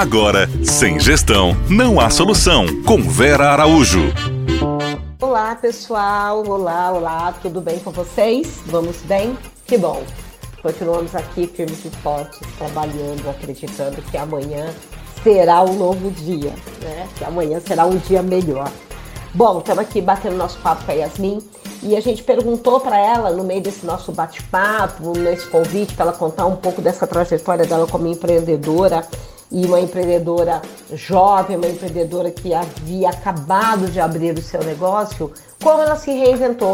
Agora, sem gestão, não há solução. Com Vera Araújo. Olá, pessoal. Olá, olá. Tudo bem com vocês? Vamos bem? Que bom. Continuamos aqui firmes e fortes, trabalhando, acreditando que amanhã será um novo dia, né? Que amanhã será um dia melhor. Bom, estamos aqui batendo nosso papo com a Yasmin e a gente perguntou para ela, no meio desse nosso bate-papo, nesse convite, para ela contar um pouco dessa trajetória dela como empreendedora e uma empreendedora jovem, uma empreendedora que havia acabado de abrir o seu negócio, como ela se reinventou.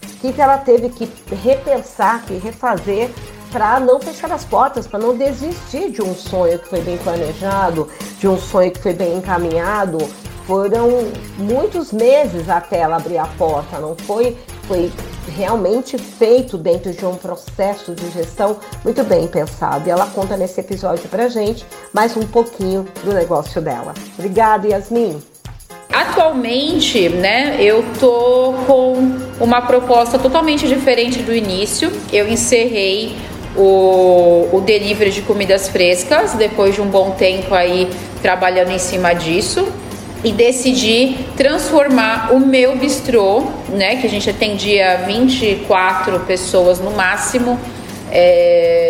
O que ela teve que repensar, que refazer para não fechar as portas, para não desistir de um sonho que foi bem planejado, de um sonho que foi bem encaminhado. Foram muitos meses até ela abrir a porta, não foi? Foi realmente feito dentro de um processo de gestão muito bem pensado. E ela conta nesse episódio pra gente mais um pouquinho do negócio dela. Obrigada, Yasmin! Atualmente, né, eu tô com uma proposta totalmente diferente do início. Eu encerrei o delivery de comidas frescas, depois de um bom tempo aí trabalhando em cima disso. E decidi transformar o meu bistrô, né, que a gente atendia 24 pessoas no máximo,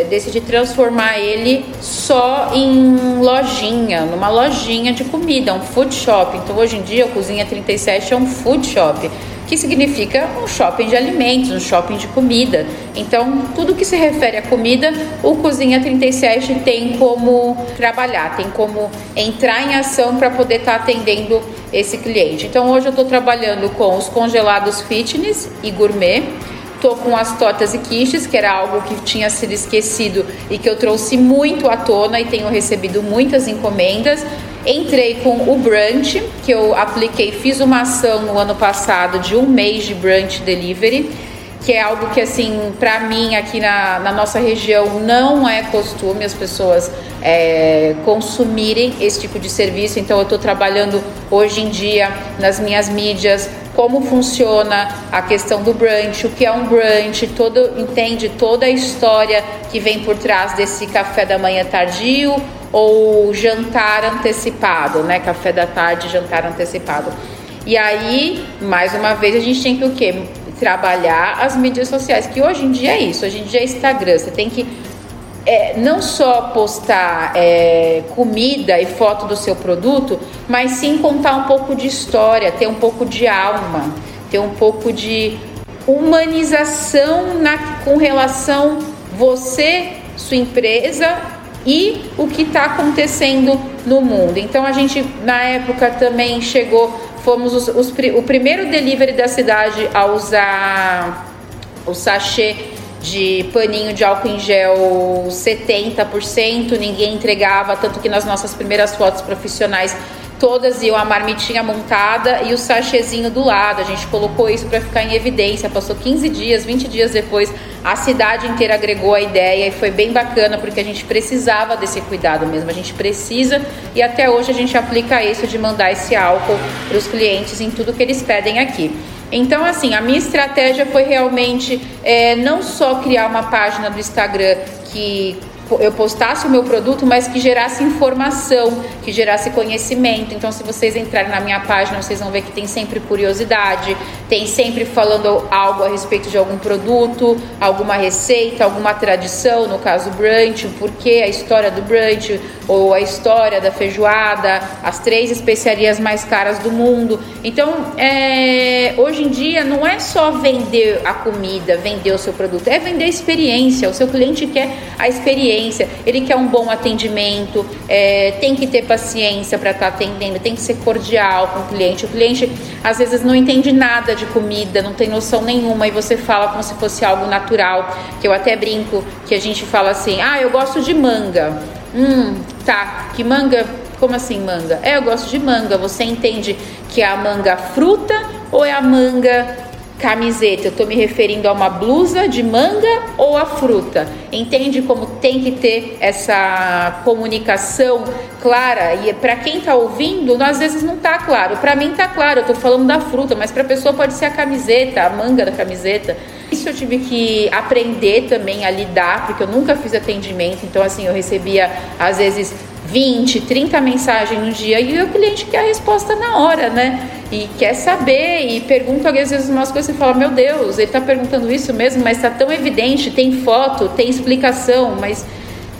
decidi transformar ele só em lojinha, numa lojinha de comida, um food shop. Então hoje em dia a Cozinha 37 é um food shop, que significa um shopping de alimentos, um shopping de comida. Então tudo que se refere à comida, o Cozinha 37 tem como trabalhar, tem como entrar em ação para poder estar atendendo esse cliente. Então hoje eu estou trabalhando com os congelados fitness e gourmet. Estou com as tortas e quiches, que era algo que tinha sido esquecido e que eu trouxe muito à tona e tenho recebido muitas encomendas. Entrei com o brunch, que eu apliquei, fiz uma ação no ano passado de um mês de brunch delivery, que é algo que, assim, pra mim aqui na nossa região não é costume as pessoas consumirem esse tipo de serviço. Então eu estou trabalhando hoje em dia nas minhas mídias como funciona a questão do brunch, o que é um brunch, entende toda a história que vem por trás desse café da manhã tardio ou jantar antecipado, né? Café da tarde, jantar antecipado. E aí, mais uma vez, a gente tem que o quê? Trabalhar as mídias sociais, que hoje em dia é isso, hoje em dia é Instagram. Você tem que não só postar comida e foto do seu produto, mas sim contar um pouco de história, ter um pouco de alma, ter um pouco de humanização com relação você, sua empresa e o que está acontecendo no mundo. Então a gente na época também fomos o primeiro delivery da cidade a usar o sachê de paninho de álcool em gel 70%, ninguém entregava, tanto que nas nossas primeiras fotos profissionais todas iam a marmitinha montada e o sachêzinho do lado. A gente colocou isso para ficar em evidência, passou 15 dias, 20 dias depois, a cidade inteira agregou a ideia e foi bem bacana porque a gente precisava desse cuidado mesmo, a gente precisa, e até hoje a gente aplica isso de mandar esse álcool para os clientes em tudo que eles pedem aqui. Então, assim, a minha estratégia foi realmente não só criar uma página do Instagram que eu postasse o meu produto, mas que gerasse informação, que gerasse conhecimento. Então, se vocês entrarem na minha página, vocês vão ver que tem sempre curiosidade, tem sempre falando algo a respeito de algum produto, alguma receita, alguma tradição, no caso brunch, o porquê, a história do brunch, ou a história da feijoada, as 3 especiarias mais caras do mundo. Então, hoje em dia, não é só vender a comida, vender o seu produto, é vender a experiência. O seu cliente quer a experiência, ele quer um bom atendimento, tem que ter paciência para estar atendendo, tem que ser cordial com o cliente. O cliente às vezes não entende nada de comida, não tem noção nenhuma, e você fala como se fosse algo natural, que eu até brinco, que a gente fala assim: ah, eu gosto de manga. Tá, que manga? Como assim manga? Eu gosto de manga. Você entende que é a manga fruta ou é a manga camiseta? Eu tô me referindo a uma blusa de manga ou a fruta? Entende como tem que ter essa comunicação clara? E para quem tá ouvindo, às vezes não tá claro. Para mim tá claro, eu tô falando da fruta, mas pra pessoa pode ser a camiseta, a manga da camiseta. Isso eu tive que aprender também a lidar, porque eu nunca fiz atendimento. Então, assim, eu recebia às vezes 20, 30 mensagens no dia, e o cliente quer a resposta na hora, né? E quer saber, e pergunta às vezes umas coisas e fala, meu Deus, ele tá perguntando isso mesmo, mas tá tão evidente, tem foto, tem explicação, mas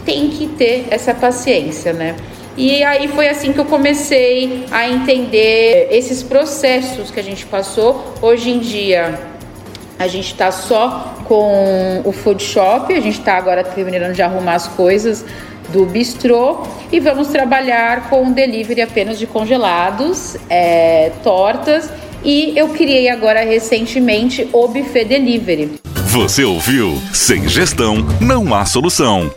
tem que ter essa paciência, né? E aí foi assim que eu comecei a entender esses processos que a gente passou. Hoje em dia a gente tá só com o food shop, a gente tá agora terminando de arrumar as coisas do bistrô e vamos trabalhar com delivery apenas de congelados, tortas, e eu criei agora recentemente o buffet delivery. Você ouviu? Sem gestão não há solução.